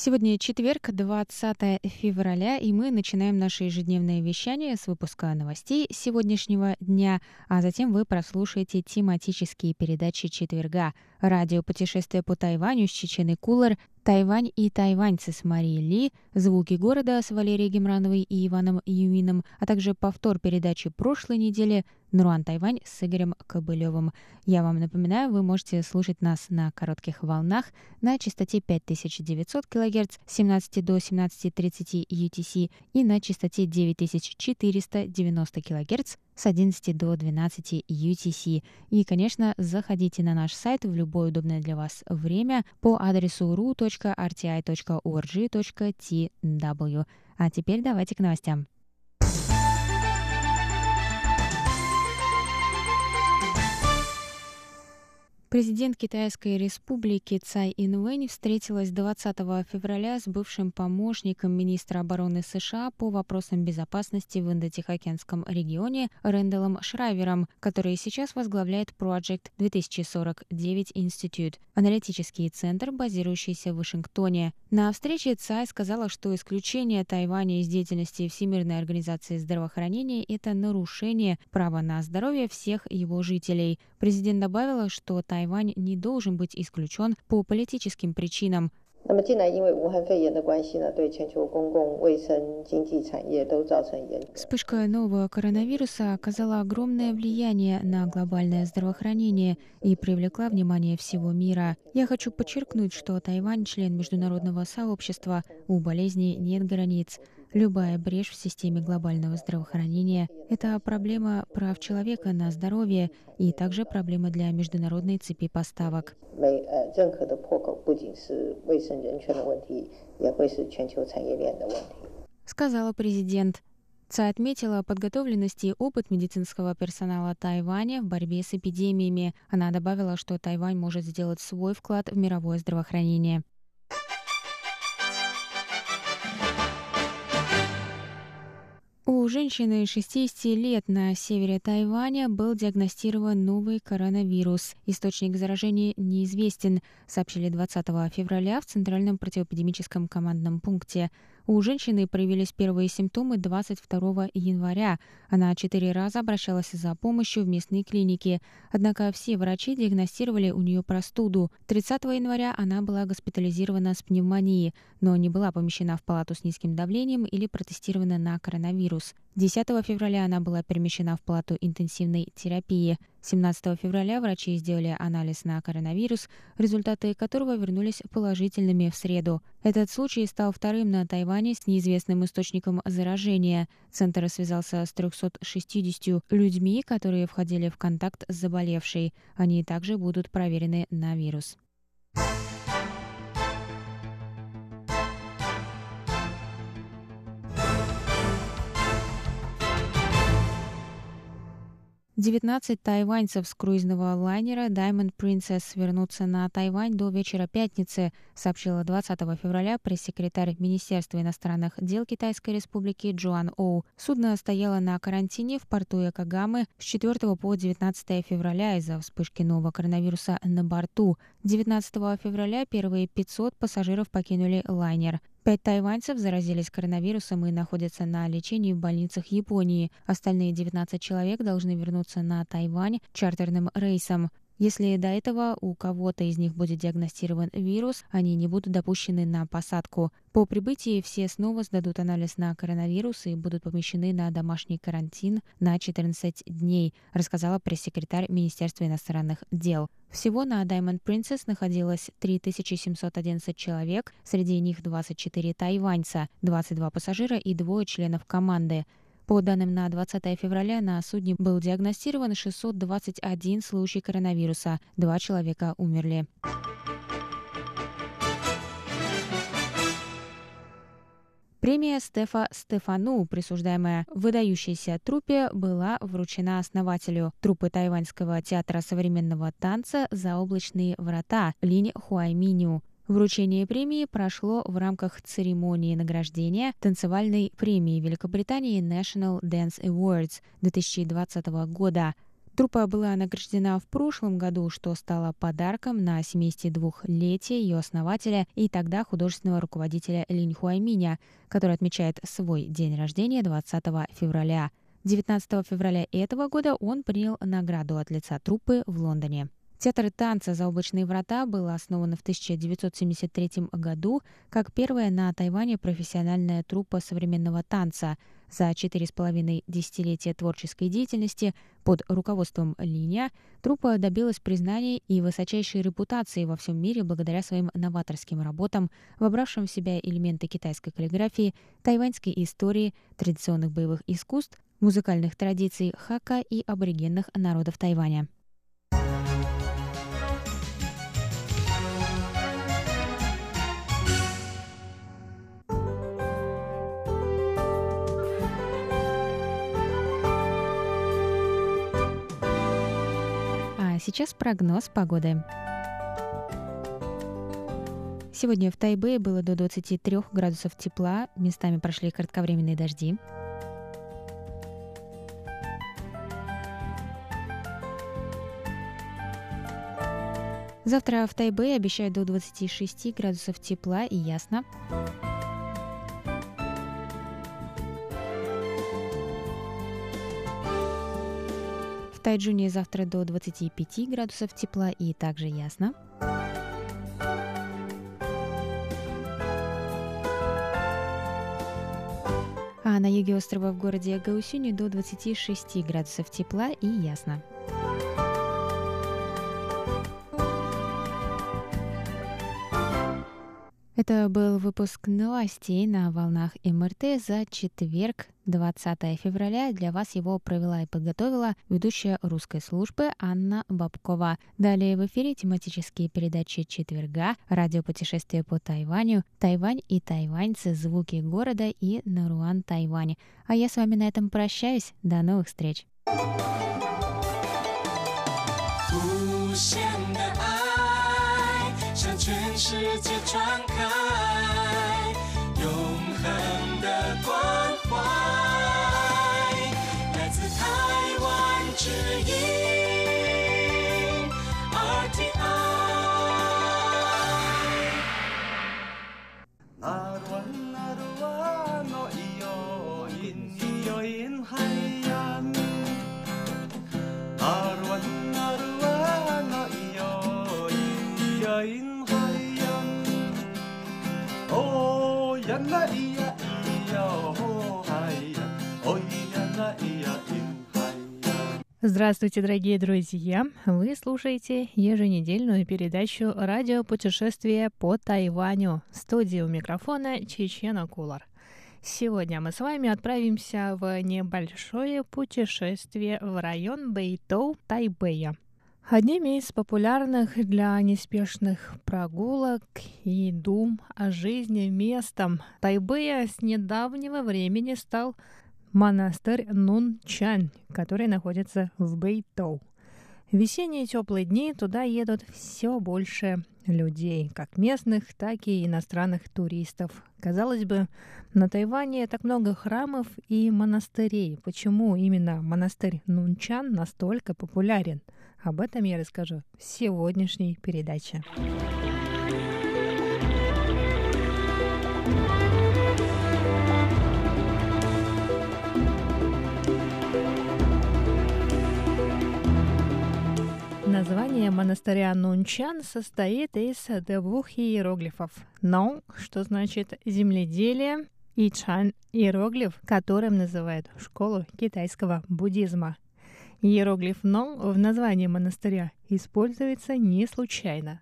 Сегодня четверг, 20 февраля, и мы начинаем наше ежедневное вещание с выпуска новостей сегодняшнего дня, а затем вы прослушаете тематические передачи четверга. Радиопутешествие по Тайваню с Чеченой Куулар, Тайвань и тайваньцы с Марией Ли, Звуки города с Валерией Гимрановой и Иваном Юмином, а также повтор передачи прошлой недели «Наруан, Тайвань» с Игорем Кобылёвым. Я вам напоминаю, вы можете слушать нас на коротких волнах на частоте 5900 кГц с 17 до 17:30 UTC и на частоте 9490 кГц с 11 до 12 UTC. И, конечно, заходите на наш сайт в любое удобное для вас время по адресу ru.rti.org.tw. А теперь давайте к новостям. Президент Китайской республики Цай Инвэнь встретилась 20 февраля с бывшим помощником министра обороны США по вопросам безопасности в Индо-Тихоокеанском регионе Ренделом Шрайвером, который сейчас возглавляет Project 2049 Institute, аналитический центр, базирующийся в Вашингтоне. На встрече Цай сказала, что исключение Тайваня из деятельности Всемирной организации здравоохранения – это нарушение права на здоровье всех его жителей. Президент добавила, что Тайвань не должен быть исключен по политическим причинам. Вспышка нового коронавируса оказала огромное влияние на глобальное здравоохранение и привлекла внимание всего мира. Я хочу подчеркнуть, что Тайвань – член международного сообщества, у болезни нет границ. Любая брешь в системе глобального здравоохранения – это проблема прав человека на здоровье и также проблема для международной цепи поставок. Сказала президент. Цай отметила подготовленность и опыт медицинского персонала Тайваня в борьбе с эпидемиями. Она добавила, что Тайвань может сделать свой вклад в мировое здравоохранение. У женщины 60 лет на севере Тайваня был диагностирован новый коронавирус. Источник заражения неизвестен, сообщили 20 февраля в Центральном противоэпидемическом командном пункте. У женщины проявились первые симптомы 22 января. Она 4 раза обращалась за помощью в местной клинике. Однако все врачи диагностировали у нее простуду. 30 января она была госпитализирована с пневмонией, но не была помещена в палату с низким давлением или протестирована на коронавирус. 10 февраля она была перемещена в палату интенсивной терапии. 17 февраля врачи сделали анализ на коронавирус, результаты которого вернулись положительными в среду. Этот случай стал вторым на Тайване с неизвестным источником заражения. Центр связался с 360 людьми, которые входили в контакт с заболевшей. Они также будут проверены на вирус. – 19 тайваньцев с круизного лайнера Diamond Princess вернутся на Тайвань до вечера пятницы, сообщила 20 февраля пресс-секретарь Министерства иностранных дел Китайской Республики Джоан Оу. Судно стояло на карантине в порту Якогамы с 4 по 19 февраля из-за вспышки нового коронавируса на борту. 19 февраля первые 500 пассажиров покинули лайнер. 5 тайваньцев заразились коронавирусом и находятся на лечении в больницах Японии. Остальные 19 человек должны вернуться на Тайвань чартерным рейсом. Если до этого у кого-то из них будет диагностирован вирус, они не будут допущены на посадку. По прибытии все снова сдадут анализ на коронавирус и будут помещены на домашний карантин на 14 дней, рассказала пресс-секретарь Министерства иностранных дел. Всего на Diamond Princess находилось 3711 человек, среди них 24 тайваньца, 22 пассажира и 2 членов команды. По данным на 20 февраля на судне был диагностирован 621 случай коронавируса. 2 человека умерли. Премия Стефа Стефану, присуждаемая выдающейся труппе, была вручена основателю труппы Тайваньского театра современного танца «Заоблачные врата» Линь Хуай Миню. Вручение премии прошло в рамках церемонии награждения танцевальной премии Великобритании National Dance Awards 2020 года. Труппа была награждена в прошлом году, что стало подарком на 72-летие ее основателя и тогда художественного руководителя Линь Хуай Миня, который отмечает свой день рождения 20 февраля. 19 февраля этого года он принял награду от лица труппы в Лондоне. Театр танца «Заоблачные врата» был основан в 1973 году как первая на Тайване профессиональная труппа современного танца. За 4,5 десятилетия творческой деятельности под руководством Линя труппа добилась признания и высочайшей репутации во всем мире благодаря своим новаторским работам, вобравшим в себя элементы китайской каллиграфии, тайваньской истории, традиционных боевых искусств, музыкальных традиций хака и аборигенных народов Тайваня. Сейчас прогноз погоды. Сегодня в Тайбэе было до 23 градусов тепла, местами прошли кратковременные дожди. Завтра в Тайбэе обещают до 26 градусов тепла и ясно. В Тайчжуне завтра до 25 градусов тепла и также ясно. А на юге острова в городе Гаосюни до 26 градусов тепла и ясно. Это был выпуск новостей на волнах МРТ за четверг, 20 февраля. Для вас его провела и подготовила ведущая русской службы Анна Бабкова. Далее в эфире тематические передачи четверга, радиопутешествие по Тайваню, Тайвань и тайваньцы, звуки города и Наруан, Тайвань. А я с вами на этом прощаюсь. До новых встреч. Здравствуйте, дорогие друзья! Вы слушаете еженедельную передачу «Радиопутешествие по Тайваню». В студии у микрофона Чечена Куулар. Сегодня мы с вами отправимся в небольшое путешествие в район Бэйтоу Тайбэя. Одними из популярных для неспешных прогулок и дум о жизни местом Тайбэя с недавнего времени стал монастырь Нунчань, который находится в Бэйтоу. В весенние теплые дни туда едут все больше людей, как местных, так и иностранных туристов. Казалось бы, на Тайване так много храмов и монастырей. Почему именно монастырь Нунчань настолько популярен? Об этом я расскажу в сегодняшней передаче. Название монастыря Нунчан состоит из двух иероглифов. «Нон», что значит «земледелие», и «чан» – иероглиф, которым называют школу китайского буддизма. Иероглиф «нон» в названии монастыря используется не случайно.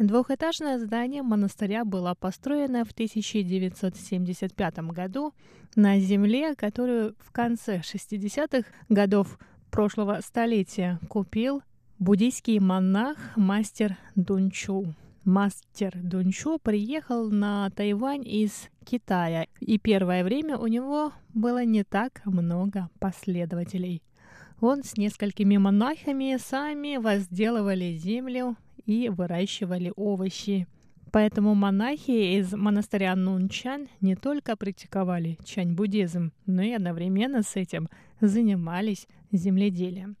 Двухэтажное здание монастыря было построено в 1975 году на земле, которую в конце 60-х годов прошлого столетия купил буддийский монах Мастер Дунчу. Мастер Дунчу приехал на Тайвань из Китая, и первое время у него было не так много последователей. Он с несколькими монахами сами возделывали землю и выращивали овощи. Поэтому монахи из монастыря Нунчан не только практиковали чань-буддизм, но и одновременно с этим занимались земледелием.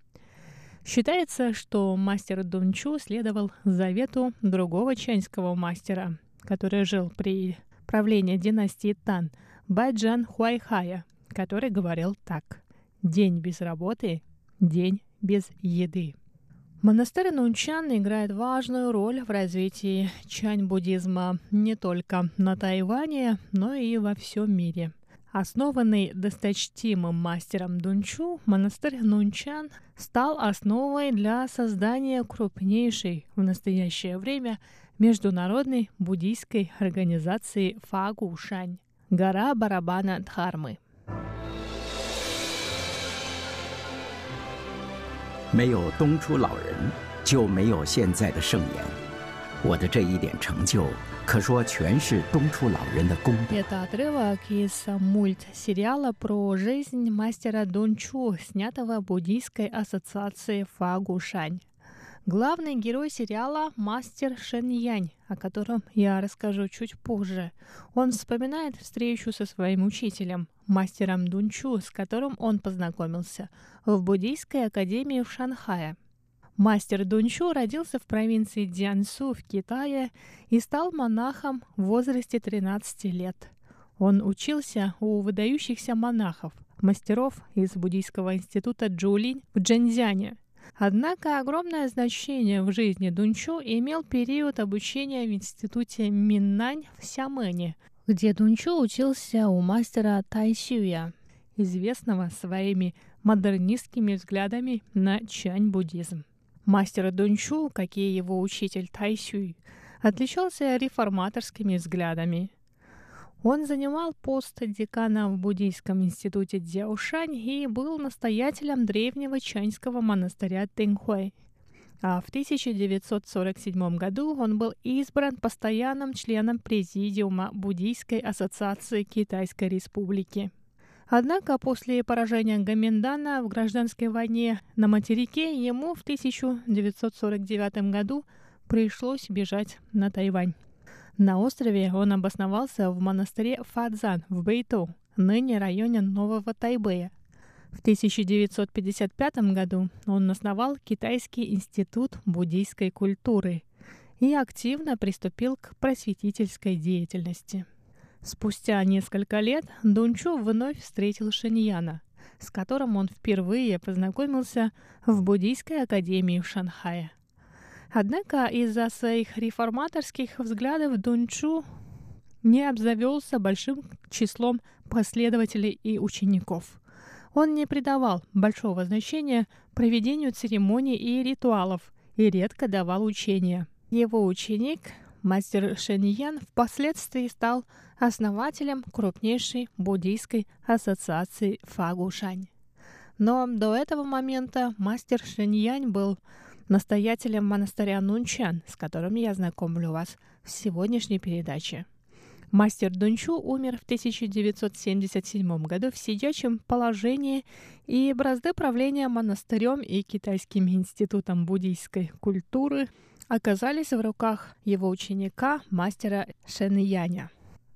Считается, что мастер Дунчу следовал завету другого чаньского мастера, который жил при правлении династии Тан, Байджан Хуайхая, который говорил так: «День без работы, день без еды». Монастырь Нунчан играет важную роль в развитии чань-буддизма не только на Тайване, но и во всем мире. Основанный досточтимым мастером Дунчу, монастырь Нунчан стал основой для создания крупнейшей в настоящее время международной буддийской организации Фагушань – гора барабана Дхармы. 没有东初老人，就没有现在的盛言。 Это отрывок из мультсериала про жизнь мастера Дунчу, снятого буддийской ассоциацией Фагушань. Главный герой сериала – мастер Шэнъянь, о котором я расскажу чуть позже. Он вспоминает встречу со своим учителем, мастером Дунчу, с которым он познакомился в буддийской академии в Шанхае. Мастер Дунчу родился в провинции Цзянсу в Китае и стал монахом в возрасте 13 лет. Он учился у выдающихся монахов, мастеров из буддийского института Джулинь в Чжэньцзяне. Однако огромное значение в жизни Дунчу имел период обучения в институте Миннань в Сямэне, где Дунчу учился у мастера Тайсюя, известного своими модернистскими взглядами на чань-буддизм. Мастер Дунчу, как и его учитель Тайсюй, отличался реформаторскими взглядами. Он занимал пост декана в буддийском институте Дзяошань и был настоятелем древнего чаньского монастыря Тэнхуэй. А в 1947 году он был избран постоянным членом президиума Буддийской ассоциации Китайской Республики. Однако после поражения Гоминдана в гражданской войне на материке ему в 1949 году пришлось бежать на Тайвань. На острове он обосновался в монастыре Фадзан в Бэйтоу, ныне районе Нового Тайбэя. В 1955 году он основал Китайский институт буддийской культуры и активно приступил к просветительской деятельности. Спустя несколько лет Дунчу вновь встретил Шэньяна, с которым он впервые познакомился в буддийской академии в Шанхае. Однако из-за своих реформаторских взглядов Дунчу не обзавелся большим числом последователей и учеников. Он не придавал большого значения проведению церемоний и ритуалов и редко давал учения. Его ученик, мастер Шэньян, впоследствии стал основателем крупнейшей буддийской ассоциации Фагушань. Но до этого момента мастер Шэньян был настоятелем монастыря Нунчан, с которым я знакомлю вас в сегодняшней передаче. Мастер Дунчу умер в 1977 году в сидячем положении, и бразды правления монастырем и Китайским институтом буддийской культуры оказались в руках его ученика, мастера Шэнъяня.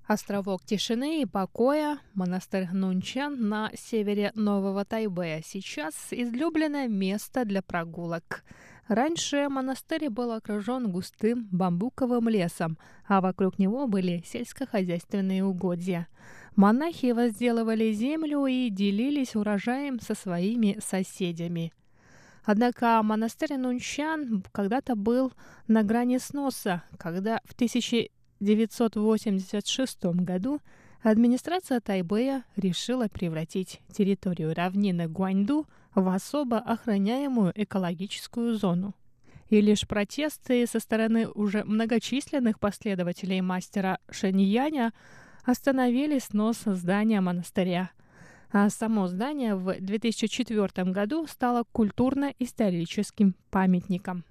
Островок тишины и покоя, монастырь Нунчан на севере Нового Тайбэя, сейчас излюбленное место для прогулок. Раньше монастырь был окружен густым бамбуковым лесом, а вокруг него были сельскохозяйственные угодья. Монахи возделывали землю и делились урожаем со своими соседями. Однако монастырь Нунчан когда-то был на грани сноса, когда в 1986 году администрация Тайбэя решила превратить территорию равнины Гуаньду в особо охраняемую экологическую зону. И лишь протесты со стороны уже многочисленных последователей мастера Шэньяня остановили снос здания монастыря. А само здание в 2004 году стало культурно-историческим памятником.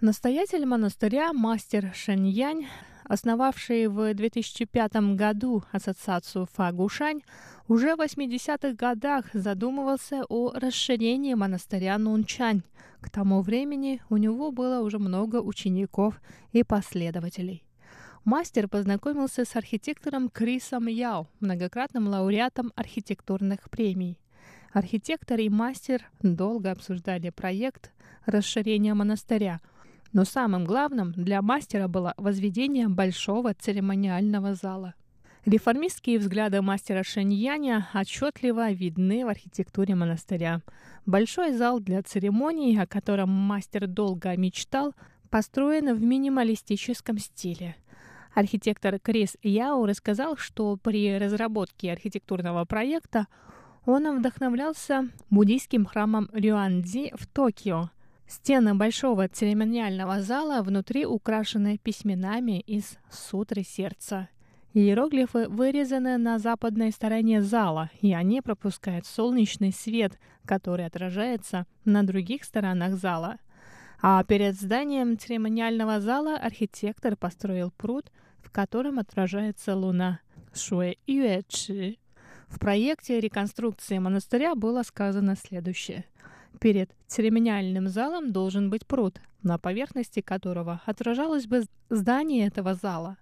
Настоятель монастыря мастер Шэнъянь, основавший в 2005 году ассоциацию Фагушань, уже в 80-х годах задумывался о расширении монастыря Нунчань. К тому времени у него было уже много учеников и последователей. Мастер познакомился с архитектором Крисом Яо, многократным лауреатом архитектурных премий. Архитектор и мастер долго обсуждали проект расширения монастыря, но самым главным для мастера было возведение большого церемониального зала. Реформистские взгляды мастера Шэнъяня отчетливо видны в архитектуре монастыря. Большой зал для церемоний, о котором мастер долго мечтал, построен в минималистическом стиле. Архитектор Крис Яо рассказал, что при разработке архитектурного проекта он вдохновлялся буддийским храмом Рюандзи в Токио. Стены большого церемониального зала внутри украшены письменами из сутры сердца. Иероглифы вырезаны на западной стороне зала, и они пропускают солнечный свет, который отражается на других сторонах зала. А перед зданием церемониального зала архитектор построил пруд, в котором отражается луна. Шуэ-юэ-чи. В проекте реконструкции монастыря было сказано следующее. Перед церемониальным залом должен быть пруд, на поверхности которого отражалось бы здание этого зала.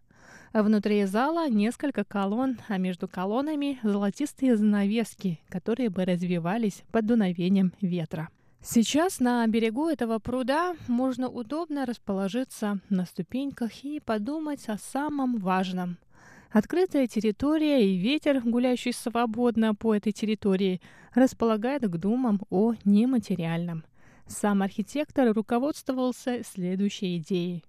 Внутри зала несколько колонн, а между колоннами золотистые занавески, которые бы развивались под дуновением ветра. Сейчас на берегу этого пруда можно удобно расположиться на ступеньках и подумать о самом важном. Открытая территория и ветер, гуляющий свободно по этой территории, располагает к думам о нематериальном. Сам архитектор руководствовался следующей идеей.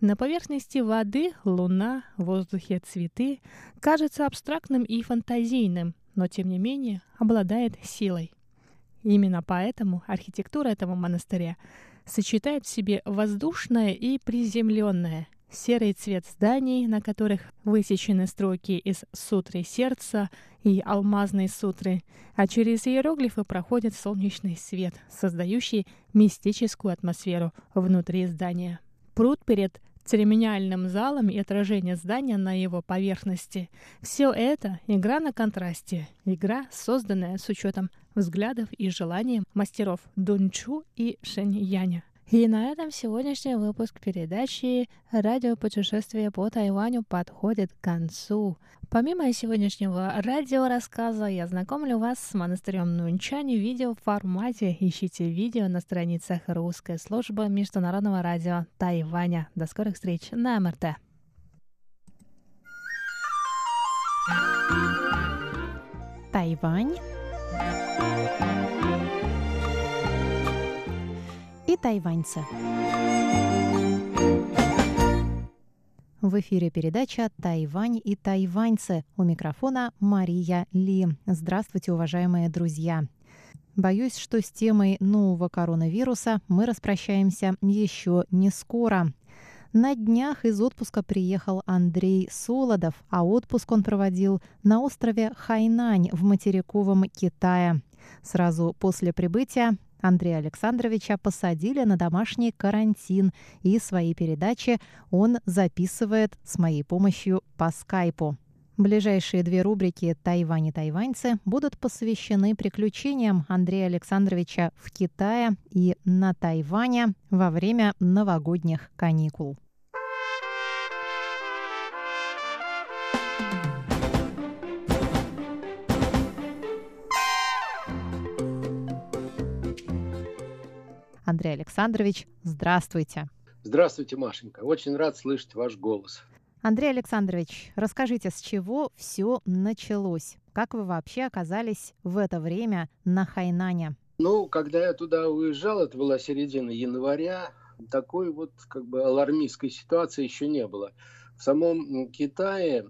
На поверхности воды, луна, в воздухе цветы кажется абстрактным и фантазийным, но тем не менее обладает силой. Именно поэтому архитектура этого монастыря сочетает в себе воздушное и приземленное. Серый цвет зданий, на которых высечены строки из сутры сердца и алмазной сутры, а через иероглифы проходит солнечный свет, создающий мистическую атмосферу внутри здания. Пруд перед церемониальным залом и отражение здания на его поверхности – все это игра на контрасте, игра, созданная с учетом взглядов и желаний мастеров Дунчу и Шэнъяня. И на этом сегодняшний выпуск передачи «Радиопутешествие по Тайваню» подходит к концу. Помимо сегодняшнего радиорассказа, я знакомлю вас с монастырем Нунчань в видеоформате. Ищите видео на страницах русской службы международного радио Тайваня. До скорых встреч на МРТ. Тайвань и тайваньцы. В эфире передача «Тайвань и тайваньцы». У микрофона Мария Ли. Здравствуйте, уважаемые друзья. Боюсь, что с темой нового коронавируса мы распрощаемся еще не скоро. На днях из отпуска приехал Андрей Солодов, а отпуск он проводил на острове Хайнань в материковом Китае. Сразу после прибытия Андрея Александровича посадили на домашний карантин, и свои передачи он записывает с моей помощью по скайпу. Ближайшие две рубрики «Тайвань и тайваньцы» будут посвящены приключениям Андрея Александровича в Китае и на Тайване во время новогодних каникул. Андрей Александрович, здравствуйте. Здравствуйте, Машенька. Очень рад слышать ваш голос. Андрей Александрович, расскажите, с чего все началось? Как вы вообще оказались в это время на Хайнане? Ну, когда я туда уезжал, это была середина января, такой вот как бы алармистской ситуации еще не было. В самом Китае,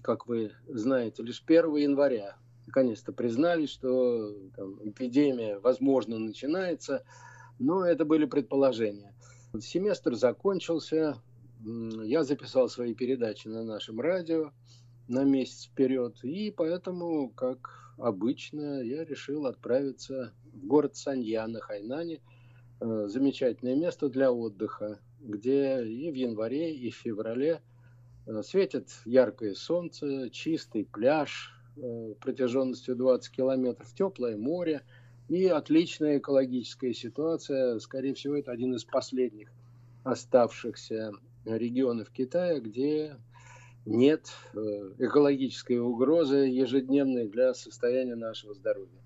как вы знаете, лишь 1 января наконец-то признали, что там, эпидемия, возможно, начинается. Но это были предположения. Семестр закончился. Я записал свои передачи на нашем радио на месяц вперед. И поэтому, как обычно, я решил отправиться в город Санья на Хайнане, замечательное место для отдыха, где и в январе, и в феврале светит яркое солнце, чистый пляж протяженностью 20 километров, теплое море и отличная экологическая ситуация. Скорее всего, это один из последних оставшихся регионов Китая, где нет экологической угрозы ежедневной для состояния нашего здоровья.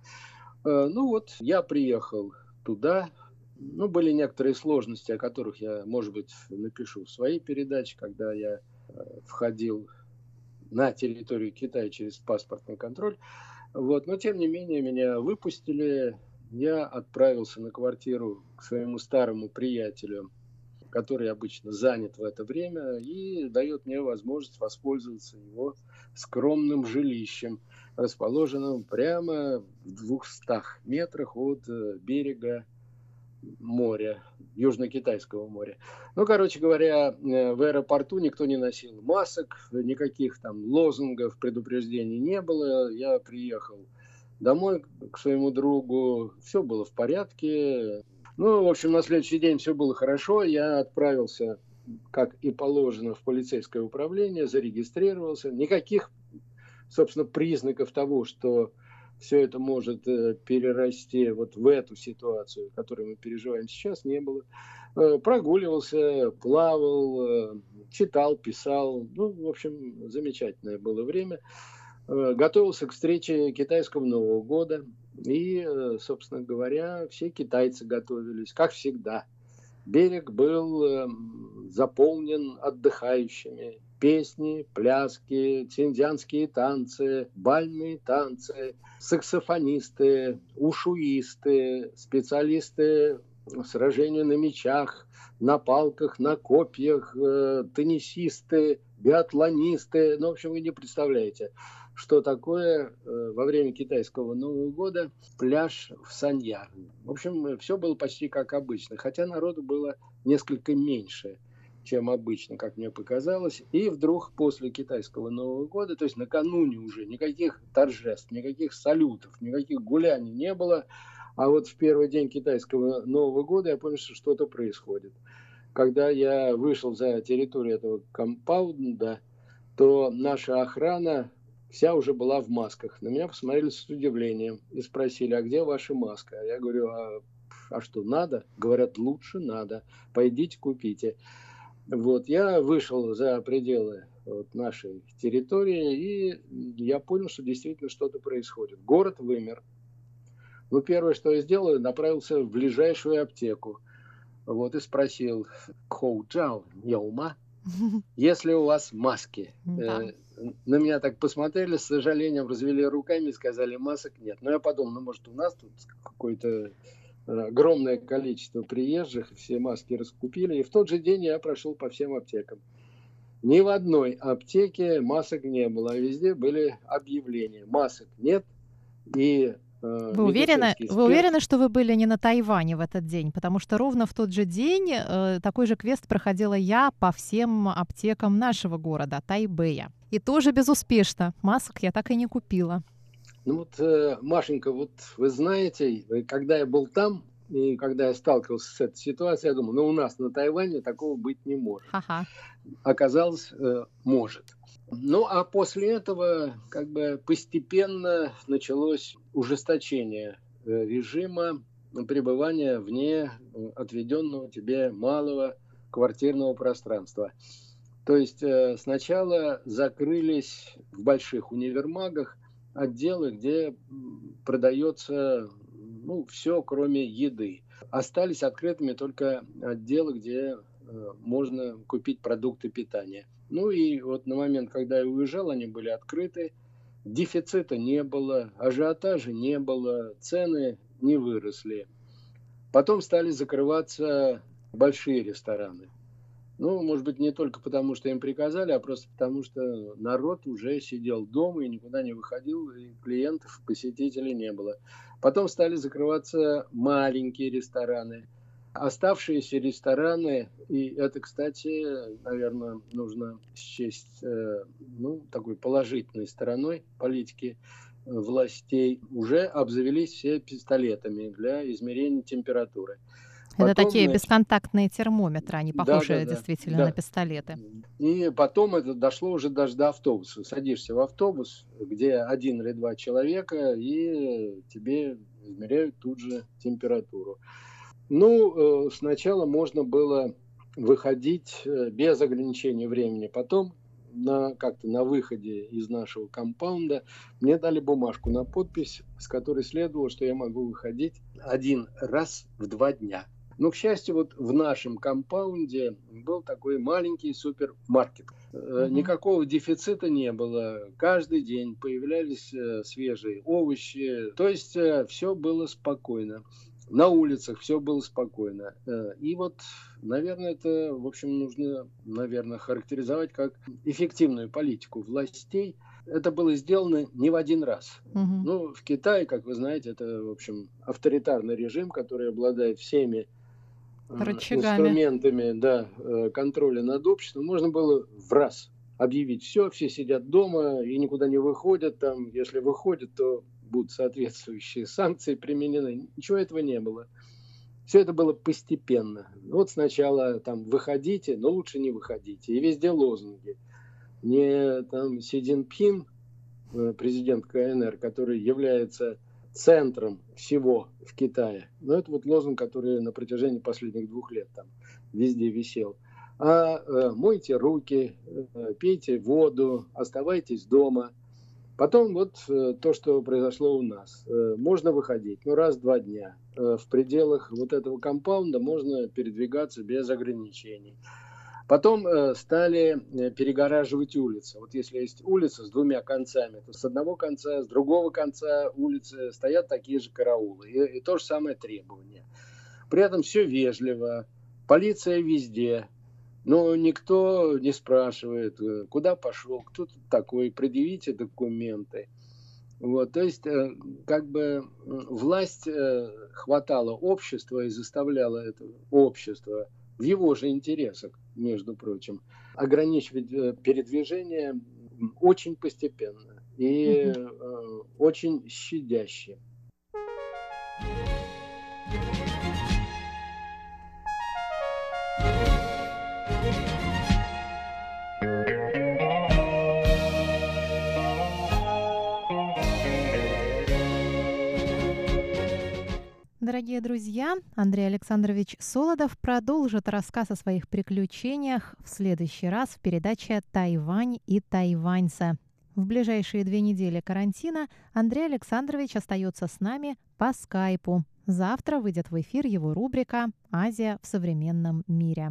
Ну вот, я приехал туда. Ну, были некоторые сложности, о которых я, может быть, напишу в своей передаче, когда я входил на территорию Китая через паспортный контроль. Вот. Но, тем не менее, меня выпустили. Я отправился на квартиру к своему старому приятелю, который обычно занят в это время, и дает мне возможность воспользоваться его скромным жилищем, расположенным прямо в 200 метрах от берега моря, Южно-Китайского моря. Ну, короче говоря, в аэропорту никто не носил масок, никаких там лозунгов, предупреждений не было. Я приехал домой к своему другу, все было в порядке. Ну, в общем, на следующий день все было хорошо. Я отправился, как и положено, в полицейское управление, зарегистрировался. Никаких, собственно, признаков того, что все это может перерасти вот в эту ситуацию, которую мы переживаем сейчас, не было. Прогуливался, плавал, читал, писал. Ну, в общем, замечательное было время. Готовился к встрече китайского Нового года. И, собственно говоря, все китайцы готовились, как всегда. Берег был заполнен отдыхающими. Песни, пляски, циньцзянские танцы, бальные танцы, саксофонисты, ушуисты, специалисты в сражении на мечах, на палках, на копьях, теннисисты, биатлонисты. Ну, в общем, вы не представляете, что такое во время китайского Нового года пляж в Санья. В общем, все было почти как обычно, хотя народу было несколько меньше, чем обычно, как мне показалось. И вдруг после китайского Нового года, то есть накануне уже, никаких торжеств, никаких салютов, никаких гуляний не было. А вот в первый день китайского Нового года я понял, что что-то происходит. Когда я вышел за территорию этого компаунда, то наша охрана вся уже была в масках. На меня посмотрели с удивлением и спросили: а где ваша маска? Я говорю: а что, надо? Говорят: лучше надо, пойдите купите. Вот, я вышел за пределы вот нашей территории, и я понял, что действительно что-то происходит. Город вымер. Ну, первое, что я сделал, направился в ближайшую аптеку. Вот, и спросил: «Хоу-джао, яума?» «Если у вас маски?» На меня так посмотрели, с сожалением развели руками и сказали: масок нет. Но я подумал: ну, может, у нас тут какой-то... огромное количество приезжих, все маски раскупили. И в тот же день я прошел по всем аптекам. Ни в одной аптеке масок не было, а везде были объявления: масок нет. И вы уверены, что вы были не на Тайване в этот день? Потому что ровно в тот же день такой же квест проходила я по всем аптекам нашего города, Тайбэя. И тоже безуспешно. Масок я так и не купила. Ну вот, Машенька, вот вы знаете, когда я был там и когда я сталкивался с этой ситуацией, я думал: ну, у нас на Тайване такого быть не может. Ага. Оказалось, может. Ну, а после этого как бы постепенно началось ужесточение режима пребывания вне отведенного тебе малого квартирного пространства. То есть сначала закрылись в больших универмагах отделы, где продается, ну, все, кроме еды. Остались открытыми только отделы, где можно купить продукты питания. Ну и вот на момент, когда я уезжал, они были открыты. Дефицита не было, ажиотажа не было, цены не выросли. Потом стали закрываться большие рестораны. Ну, может быть, не только потому, что им приказали, а просто потому, что народ уже сидел дома и никуда не выходил, и клиентов, посетителей не было. Потом стали закрываться маленькие рестораны. Оставшиеся рестораны, и это, кстати, наверное, нужно счесть, ну, такой положительной стороной политики властей, уже обзавелись все пистолетами для измерения температуры. Это потом, такие бесконтактные термометры, они похожи действительно на пистолеты. И потом это дошло уже даже до автобуса. Садишься в автобус, где один или два человека, и тебе измеряют тут же температуру. Ну, сначала можно было выходить без ограничения времени. Потом как-то на выходе из нашего компаунда мне дали бумажку на подпись, с которой следовало, что я могу выходить один раз в 2 дня. Но, к счастью, вот в нашем компаунде был такой маленький супермаркет. Никакого дефицита не было. Каждый день появлялись свежие овощи. То есть все было спокойно. На улицах все было спокойно. И вот, наверное, это, в общем, нужно, наверное, характеризовать как эффективную политику властей. Это было сделано не в один раз. Ну, в Китае, как вы знаете, это, в общем, авторитарный режим, который обладает всеми инструментами контроля над обществом. Можно было в раз объявить все, все сидят дома и никуда не выходят. Там, если выходят, то будут соответствующие санкции применены. Ничего этого не было. Все это было постепенно. Вот сначала там выходите, но лучше не выходите. И везде лозунги. Не там Си Цзиньпин, президент КНР, который является центром всего в Китае. Но это вот лозунг, который на протяжении последних 2 лет там везде висел. А мойте руки, пейте воду, оставайтесь дома. Потом вот то, что произошло у нас. Можно выходить, но раз в 2 дня. В пределах вот этого компаунда можно передвигаться без ограничений. Потом стали перегораживать улицы. Вот если есть улица с 2 концами, то с одного конца, с другого конца улицы стоят такие же караулы. И то же самое требование. При этом все вежливо. Полиция везде. Но никто не спрашивает, куда пошел, кто тут такой, предъявите документы. Вот, то есть, как бы власть хватала общество и заставляла это общество в его же интересах, между прочим, ограничивать передвижение очень постепенно и очень щадяще. Дорогие друзья, Андрей Александрович Солодов продолжит рассказ о своих приключениях в следующий раз в передаче «Тайвань и тайваньцы». В ближайшие 2 недели карантина Андрей Александрович остается с нами по скайпу. Завтра выйдет в эфир его рубрика «Азия в современном мире».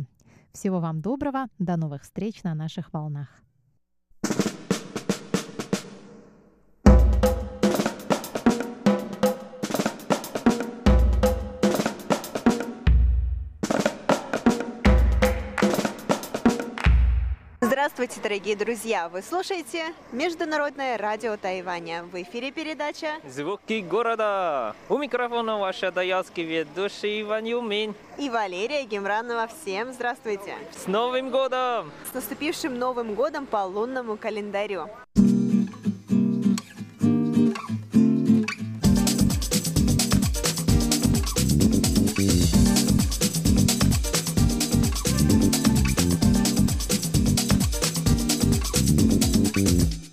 Всего вам доброго, до новых встреч на наших волнах. Здравствуйте, дорогие друзья! Вы слушаете Международное радио Тайваня. В эфире передача «Звуки города». У микрофона ваш адаялский ведущий Иван Юмин и Валерия Гимранова. Всем здравствуйте! С Новым годом! С наступившим Новым годом по лунному календарю!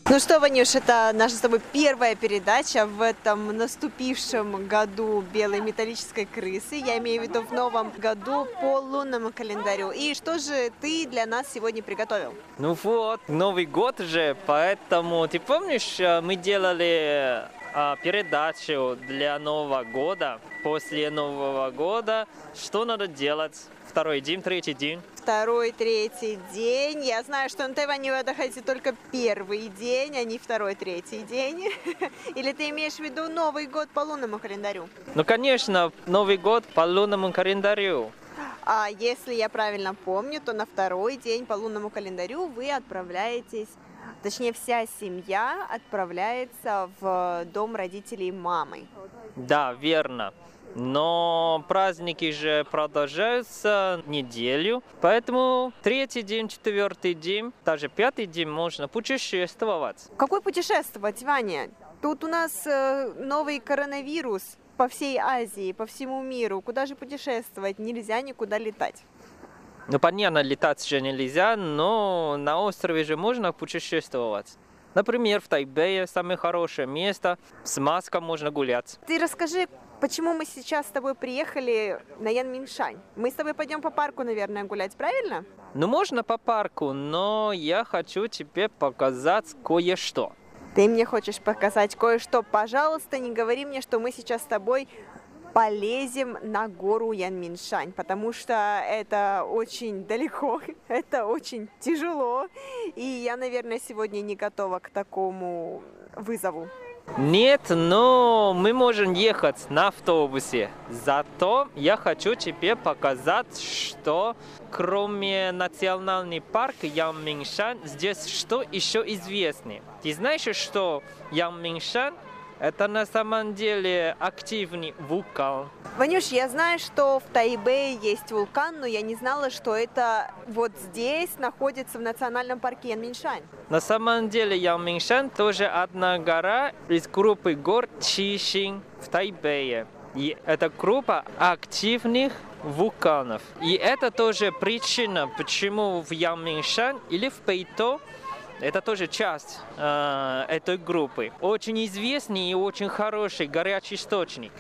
Ну что, Ванюш, это наша с тобой первая передача в этом наступившем году белой металлической крысы. Я имею в виду в новом году по лунному календарю. И что же ты для нас сегодня приготовил? Ну вот, Новый год же, поэтому ты помнишь, мы делали передачу для Нового года. После Нового года что надо делать? Второй день, третий день. Второй, третий день. Я знаю, что на Тайване вы отдыхаете только первый день, а не второй, третий день. Или ты имеешь в виду Новый год по лунному календарю? Ну, конечно, Новый год по лунному календарю. А если я правильно помню, то на второй день по лунному календарю вы отправляетесь, точнее, вся семья отправляется в дом родителей мамы. Да, верно. Но праздники же продолжаются неделю, поэтому 3-й день, 4-й день, даже 5-й день можно путешествовать. Какой путешествовать, Ваня? Тут у нас новый коронавирус. по всей Азии, по всему миру. Куда же путешествовать? Нельзя никуда летать. Ну, понятно, летать же нельзя, но на острове же можно путешествовать. Например, в Тайбэе самое хорошее место, с маской можно гулять. Ты расскажи, почему мы сейчас с тобой приехали на Янминшань? Мы с тобой пойдем по парку, наверное, гулять, правильно? Ну, можно по парку, но я хочу тебе показать кое-что. Ты мне хочешь показать кое-что? Пожалуйста, не говори мне, что мы сейчас с тобой полезем на гору Янминшань, потому что это очень далеко, это очень тяжело, и я, наверное, сегодня не готова к такому вызову. Нет, но мы можем ехать на автобусе. Зато я хочу тебе показать, что кроме национального парка Янминшань, здесь что еще известно. Ты знаешь, что Янминшань — это на самом деле активный вулкан. Ванюш, я знаю, что в Тайбэе есть вулкан, но я не знала, что это вот здесь находится в национальном парке Янминшань. На самом деле Янминшань тоже одна гора из группы гор Чишин в Тайбэе. И это группа активных вулканов. И это тоже причина, почему в Янминшань или в Пэйто это тоже часть этой группы. Очень известный и очень хороший горячий источник.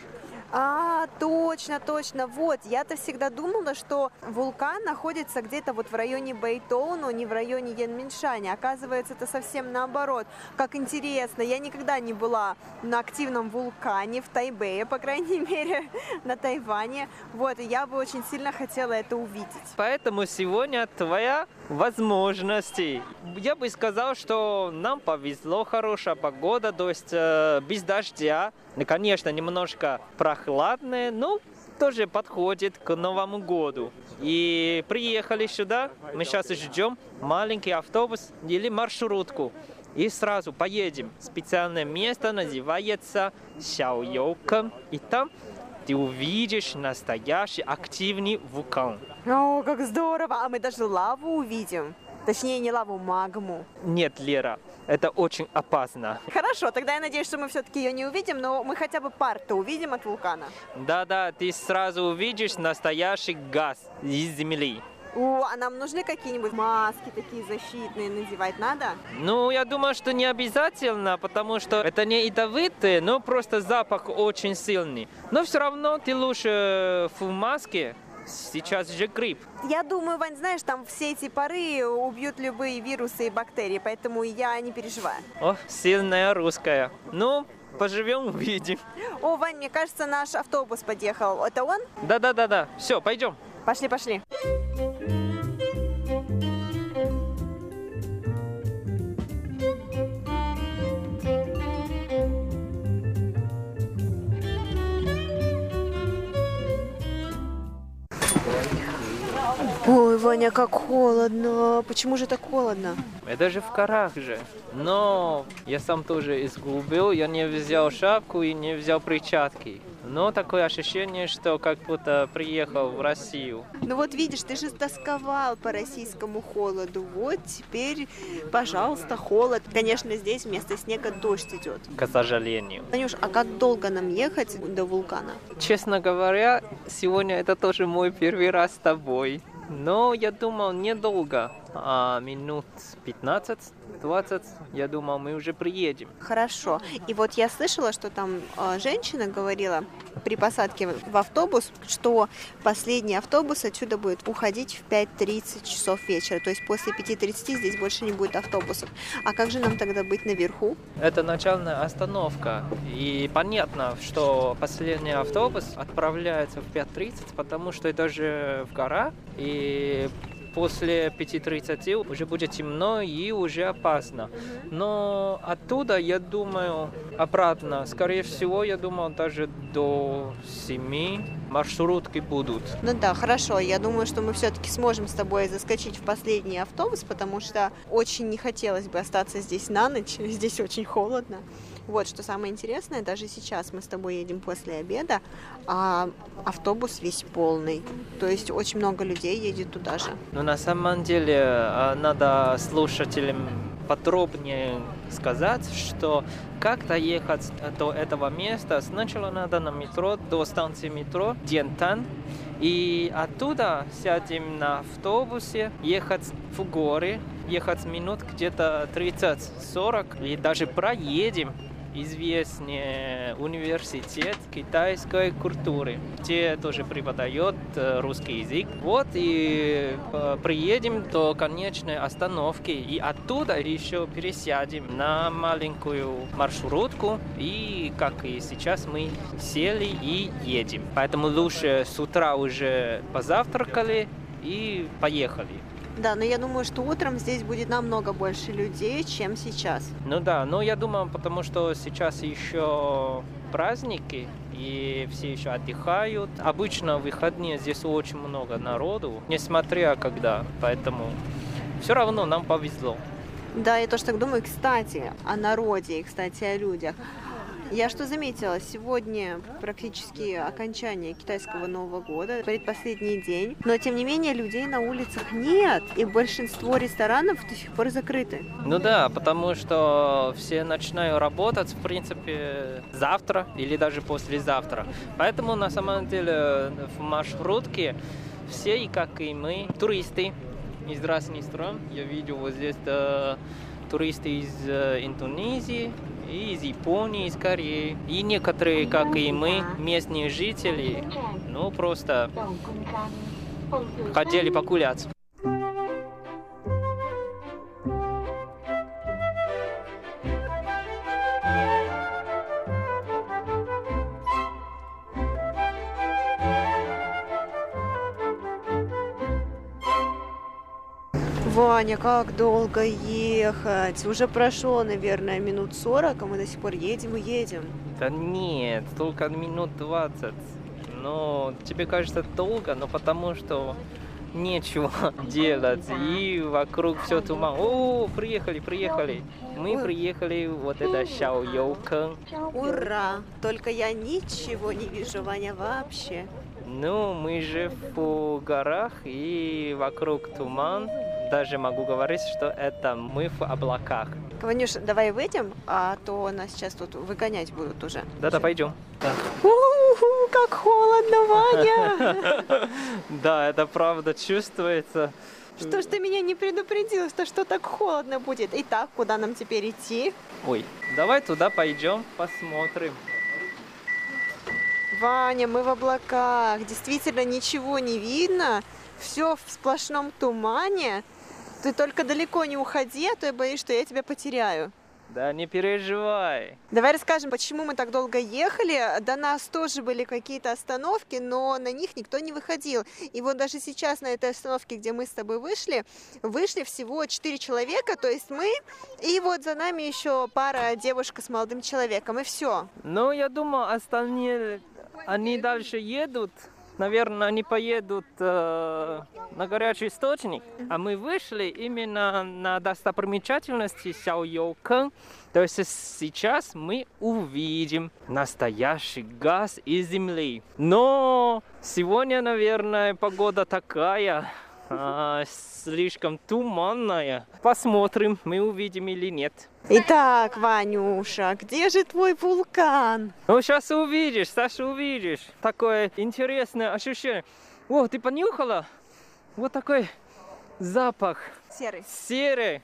А, точно, точно. Вот, я-то всегда думала, что вулкан находится где-то вот в районе Бэйтоу, но не в районе Янминшаня. Оказывается, это совсем наоборот. Как интересно, я никогда не была на активном вулкане в Тайбэе, по крайней мере, на Тайване. Вот, и я бы очень сильно хотела это увидеть. Поэтому сегодня твоя возможность. Я бы сказал, что нам повезло, хорошая погода, то есть без дождя. Конечно, немножко прохладное, но тоже подходит к Новому году. И приехали сюда, мы сейчас ждем маленький автобус или маршрутку. И сразу поедем. Специальное место называется Сяоюкан. И там ты увидишь настоящий активный вулкан. О, как здорово! А мы даже лаву увидим. Точнее, не лаву, магму. Нет, Лера, это очень опасно. Хорошо, тогда я надеюсь, что мы все-таки ее не увидим, но мы хотя бы пар-то увидим от вулкана. Да-да, ты сразу увидишь настоящий газ из земли. О, а нам нужны какие-нибудь маски такие защитные надевать надо? Ну, я думаю, что не обязательно, потому что это не ядовитые, но просто запах очень сильный. Но все равно ты лучше в маске. Сейчас же грипп. Я думаю, Вань, знаешь, там все эти пары убьют любые вирусы и бактерии, поэтому я не переживаю. О, сильная русская. Ну, поживем, увидим. О, Вань, мне кажется, наш автобус подъехал. Это он? Да. Все, пойдем. Пошли, пошли. Ой, Ваня, как холодно. Почему же так холодно? Это же в горах же. Но я сам тоже из глубины, я не взял шапку и не взял перчатки. Но такое ощущение, что как будто приехал в Россию. Ну вот видишь, ты же тосковал по российскому холоду. Вот теперь, пожалуйста, холод. Конечно, здесь вместо снега дождь идет. К сожалению. Танюш, а как долго нам ехать до вулкана? Честно говоря, сегодня это тоже мой первый раз с тобой. Но я думал, недолго, а минут 15-20, я думал, мы уже приедем. Хорошо. И вот я слышала, что там женщина говорила при посадке в автобус, что последний автобус отсюда будет уходить в 5:30 часов вечера. То есть после 5:30 здесь больше не будет автобусов. А как же нам тогда быть наверху? Это начальная остановка. И понятно, что последний автобус отправляется в 5:30, потому что это же в горах. И после 5:30 уже будет темно и уже опасно. Но оттуда, я думаю, обратно, скорее всего, я думал, даже до 7 маршрутки будут. Ну да, хорошо. Я думаю, что мы все-таки сможем с тобой заскочить в последний автобус, потому что очень не хотелось бы остаться здесь на ночь. Здесь очень холодно. Вот, что самое интересное, даже сейчас мы с тобой едем после обеда, а автобус весь полный. То есть очень много людей едет туда же. Но на самом деле надо слушателям подробнее сказать, что как доехать до этого места. Сначала надо на метро до станции метро Дентан, и оттуда сядем на автобусе, ехать в горы, ехать минут где-то 30-40, и даже проедем известный университет китайской культуры, где тоже преподает русский язык. Вот и приедем до конечной остановки, и оттуда еще пересядем на маленькую маршрутку, и как и сейчас мы сели и едем. Поэтому лучше с утра уже позавтракали и поехали. Да, но я думаю, что утром здесь будет намного больше людей, чем сейчас. Ну да, но я думаю, потому что сейчас еще праздники, и все еще отдыхают. Обычно в выходные здесь очень много народу, несмотря когда, поэтому все равно нам повезло. Да, я тоже так думаю. Кстати, о народе и, кстати, о людях. Я что заметила, сегодня практически окончание китайского Нового года, предпоследний день, но тем не менее людей на улицах нет, и большинство ресторанов до сих пор закрыты. Ну да, потому что все начинают работать, в принципе, завтра или даже послезавтра. Поэтому на самом деле в маршрутке все, и как и мы, туристы из разных стран. Я видел вот здесь туристы из Индонезии, и из Японии, из Кореи. И некоторые, как и мы, местные жители, ну, просто хотели погулять. Ваня, как долго ехать? Уже прошло, наверное, минут 40, а мы до сих пор едем и едем. Да нет, только минут 20. Но тебе кажется долго, но потому что нечего делать. И вокруг все туман. О, приехали. Мы приехали, вот это Сяо Йоукэн. Ура! Только я ничего не вижу, Ваня, вообще. Ну, мы же в горах, и вокруг туман. Даже могу говорить, что это мы в облаках. Ванюш, давай выйдем, а то нас сейчас тут выгонять будут уже. Да-да, пойдем. Да. У-у-у, как холодно, Ваня! Да, это правда чувствуется. Что ж ты меня не предупредил, что так холодно будет? Итак, куда нам теперь идти? Ой, давай туда пойдем, посмотрим. Ваня, мы в облаках. Действительно ничего не видно. Все в сплошном тумане. Ты только далеко не уходи, а то я боюсь, что я тебя потеряю. Да не переживай. Давай расскажем, почему мы так долго ехали. До нас тоже были какие-то остановки, но на них никто не выходил. И вот даже сейчас на этой остановке, где мы с тобой вышли всего 4 человека, то есть мы, и вот за нами еще пара девушек с молодым человеком, и все. Ну, я думаю, остальные, они дальше едут. Наверное, они поедут на горячий источник, а мы вышли именно на достопримечательности Сяо Йоукэн. То есть сейчас мы увидим настоящий газ из земли. Но сегодня, наверное, погода такая, слишком туманная. Посмотрим, мы увидим или нет. Итак, Ванюша, где же твой вулкан? Ну, сейчас увидишь, Саша, увидишь. Такое интересное ощущение. О, ты понюхала? Вот такой запах. Серый.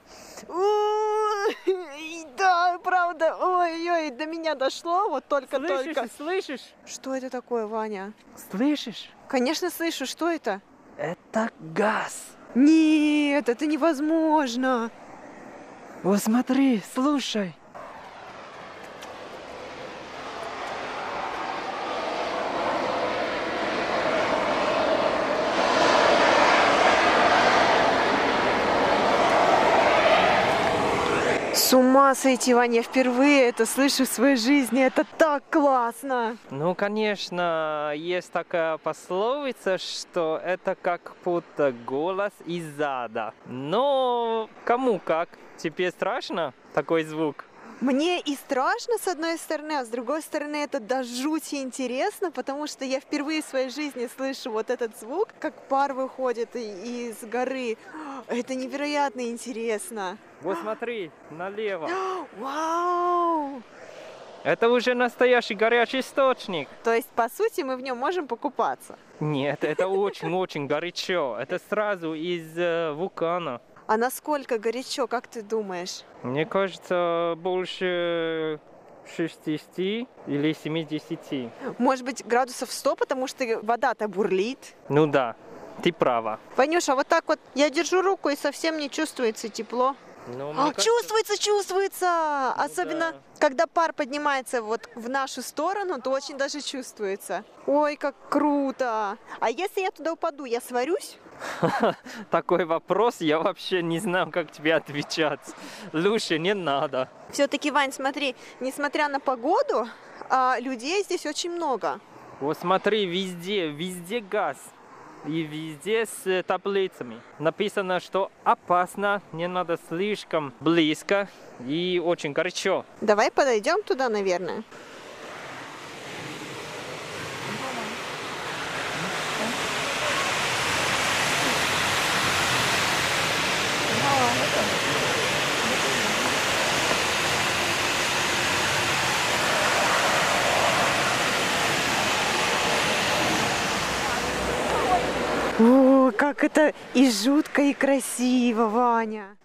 Да, правда. Ой-ой, до меня дошло, вот только-только. Слышишь? Что это такое, Ваня? Слышишь? Конечно, слышу. Что это? Это газ. Нет, это невозможно. Вот смотри, слушай. С ума сойти, Ваня, впервые это слышу в своей жизни, это так классно! Ну, конечно, есть такая пословица, что это как будто голос из ада. Но кому как? Тебе страшно такой звук? Мне и страшно, с одной стороны, а с другой стороны, это до жути интересно, потому что я впервые в своей жизни слышу вот этот звук, как пар выходит из горы. Это невероятно интересно. Вот смотри, налево. Вау! Это уже настоящий горячий источник. То есть, по сути, мы в нем можем покупаться? Нет, это очень-очень горячо. Это сразу из вулкана. А насколько горячо, как ты думаешь? Мне кажется, больше 60 или 70. Может быть, градусов 100, потому что вода-то бурлит? Ну да, ты права. Ванюша, вот так вот я держу руку и совсем не чувствуется тепло. Ну, кажется... Чувствуется! Ну, особенно, да. Когда пар поднимается вот в нашу сторону, то очень даже чувствуется. Ой, как круто! А если я туда упаду, я сварюсь? Такой вопрос, я вообще не знаю, как тебе отвечать. Лучше не надо. Все-таки, Вань, смотри, несмотря на погоду, людей здесь очень много. Вот смотри, везде газ. И везде с таблицами. Написано, что опасно, не надо слишком близко и очень горячо. Давай подойдем туда, наверное. О, как это и жутко, и красиво, Ваня.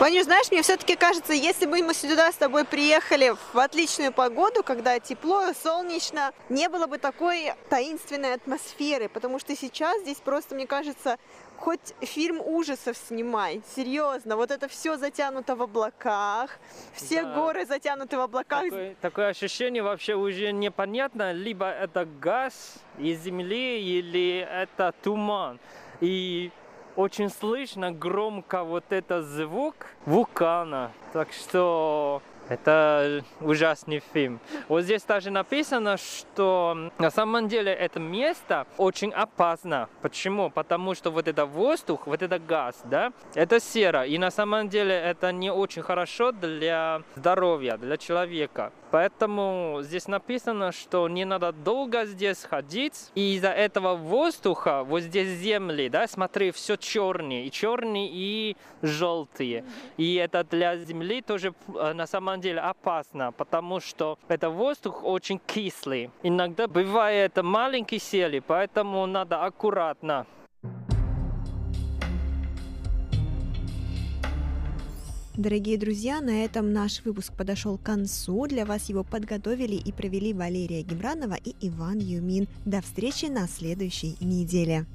Ванюш, знаешь, мне все-таки кажется, если бы мы сюда с тобой приехали в отличную погоду, когда тепло, солнечно, не было бы такой таинственной атмосферы, потому что сейчас здесь просто, мне кажется, хоть фильм ужасов снимай, серьезно, вот это все затянуто в облаках, все горы затянуты в облаках. Такое ощущение вообще уже непонятно, либо это газ из земли, или это туман. И... очень слышно громко вот этот звук вулкана. Так что это ужасный фильм. Вот здесь даже написано, что на самом деле это место очень опасно. Почему? Потому что вот этот воздух, вот этот газ, да, это серо. И на самом деле это не очень хорошо для здоровья, для человека. Поэтому здесь написано, что не надо долго здесь ходить. И из-за этого воздуха, вот здесь земли, да, смотри, все черные. И черные, и желтые. И это для земли тоже на самом деле опасно, потому что этот воздух очень кислый. Иногда бывает маленькие сели, поэтому надо аккуратно. Дорогие друзья, на этом наш выпуск подошел к концу. Для вас его подготовили и провели Валерия Гимранова и Иван Юмин. До встречи на следующей неделе.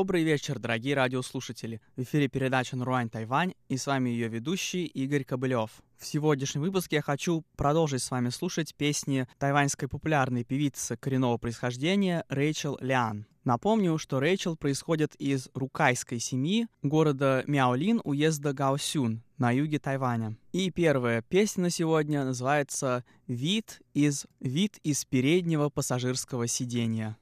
Добрый вечер, дорогие радиослушатели! В эфире передача «Наруан, Тайвань» и с вами ее ведущий Игорь Кобылёв. В сегодняшнем выпуске я хочу продолжить с вами слушать песни тайваньской популярной певицы коренного происхождения Рэйчел Лиан. Напомню, что Рэйчел происходит из рукайской семьи города Мяолин, уезда Гаосюн на юге Тайваня. И первая песня на сегодня называется «Вид из переднего пассажирского сиденья».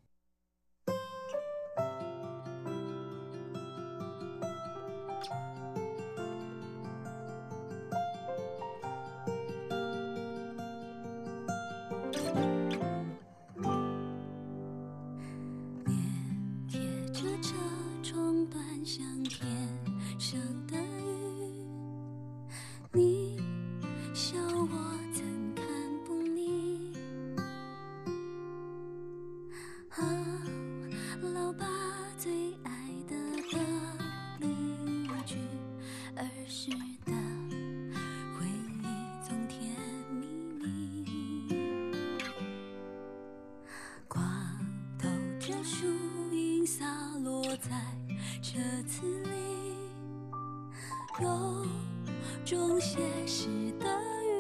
有种些许的雨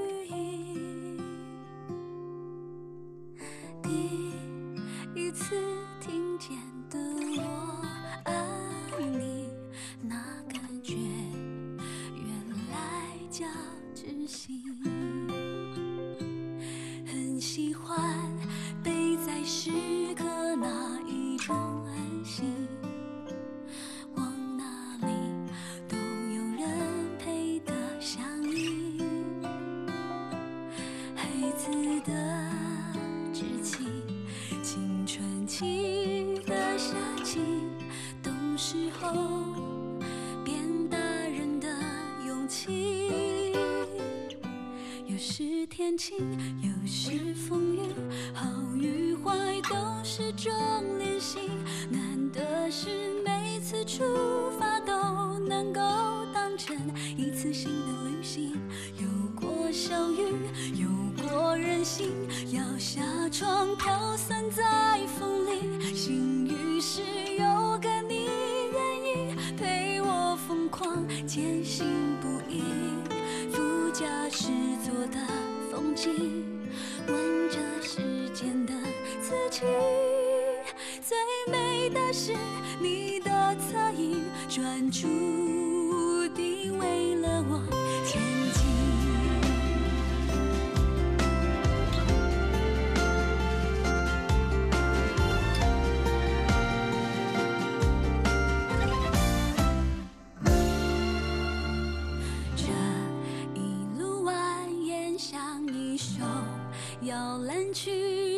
是种练习，难的是每次出发都能够当成一次新的旅行。有过相遇，有过任性，要下床飘散在风里。幸运是有个你愿意陪我疯狂，坚信不疑。副驾驶座的风景，闻着时间的刺激。最美的是你的侧影，专注地为了我前进。这一路蜿蜒，像一首摇篮曲。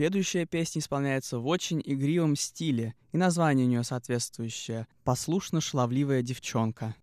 Следующая песня исполняется в очень игривом стиле, и название у нее соответствующее «Послушно шаловливая девчонка».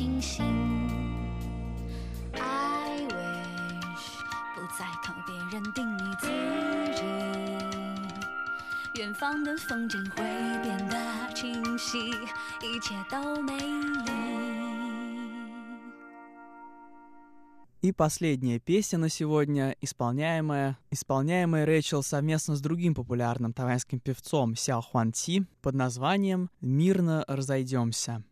И последняя песня на сегодня, исполняемая Рэйчел совместно с другим популярным тайваньским певцом Сяо Хуан Ти под названием «Мирно разойдемся».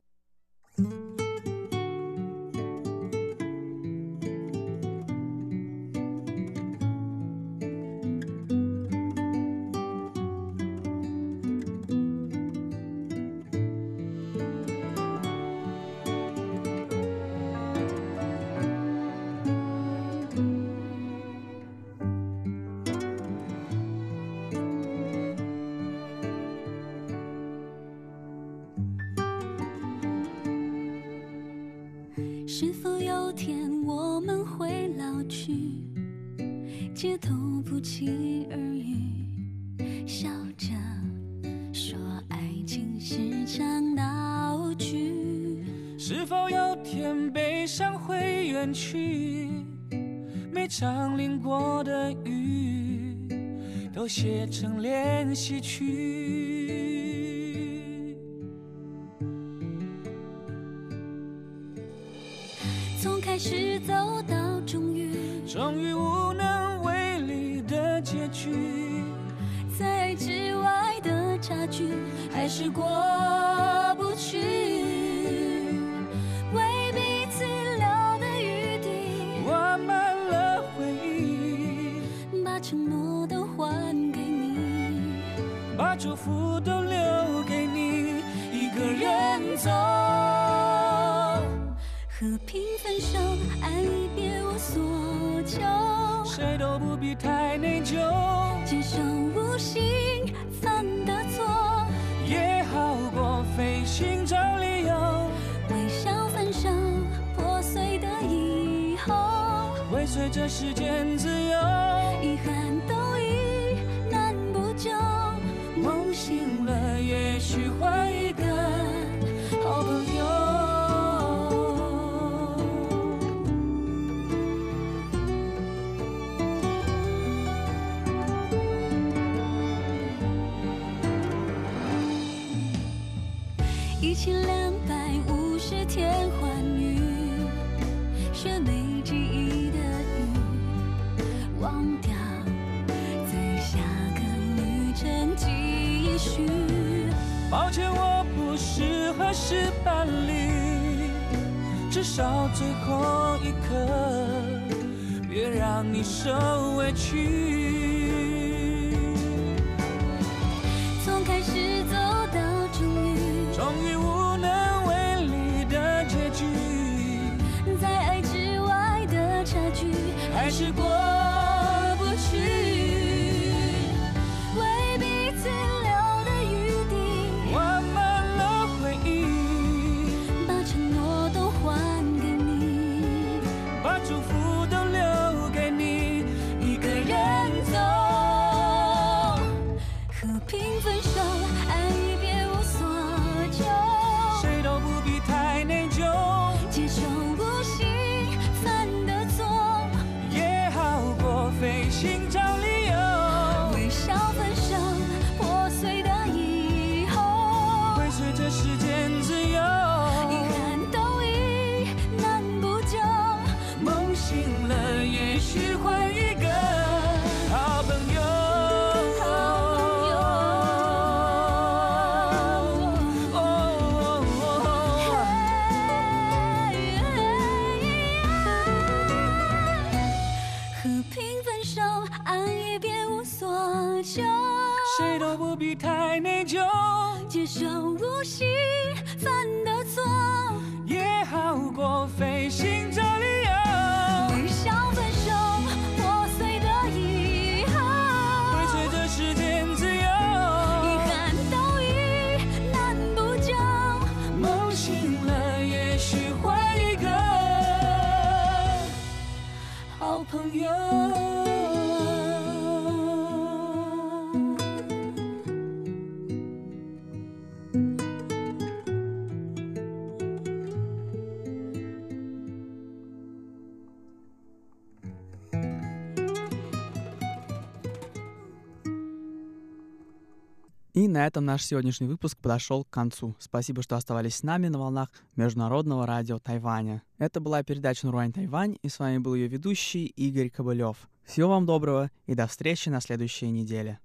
И на этом наш сегодняшний выпуск подошел к концу. Спасибо, что оставались с нами на волнах Международного радио Тайваня. Это была передача «Наруан, Тайвань», и с вами был ее ведущий Игорь Кобылёв. Всего вам доброго и до встречи на следующей неделе.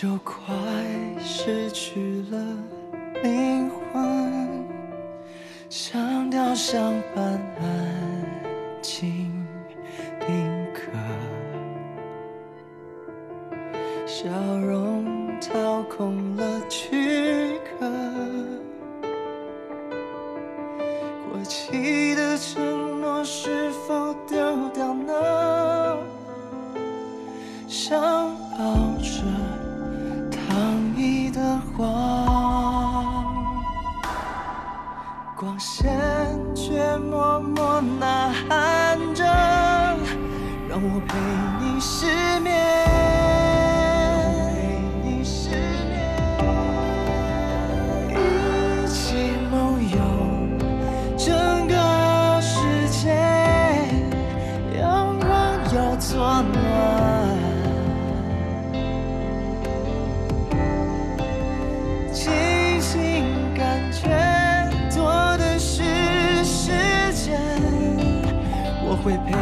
就快失去了灵魂，像雕像般安静定格，笑容掏空了躯壳，过期的承诺是否丢掉呢？想抱着躺椅的光，光线却默默呐喊着，让我陪你失眠，一起梦游整个世界，阳光又作暖。会陪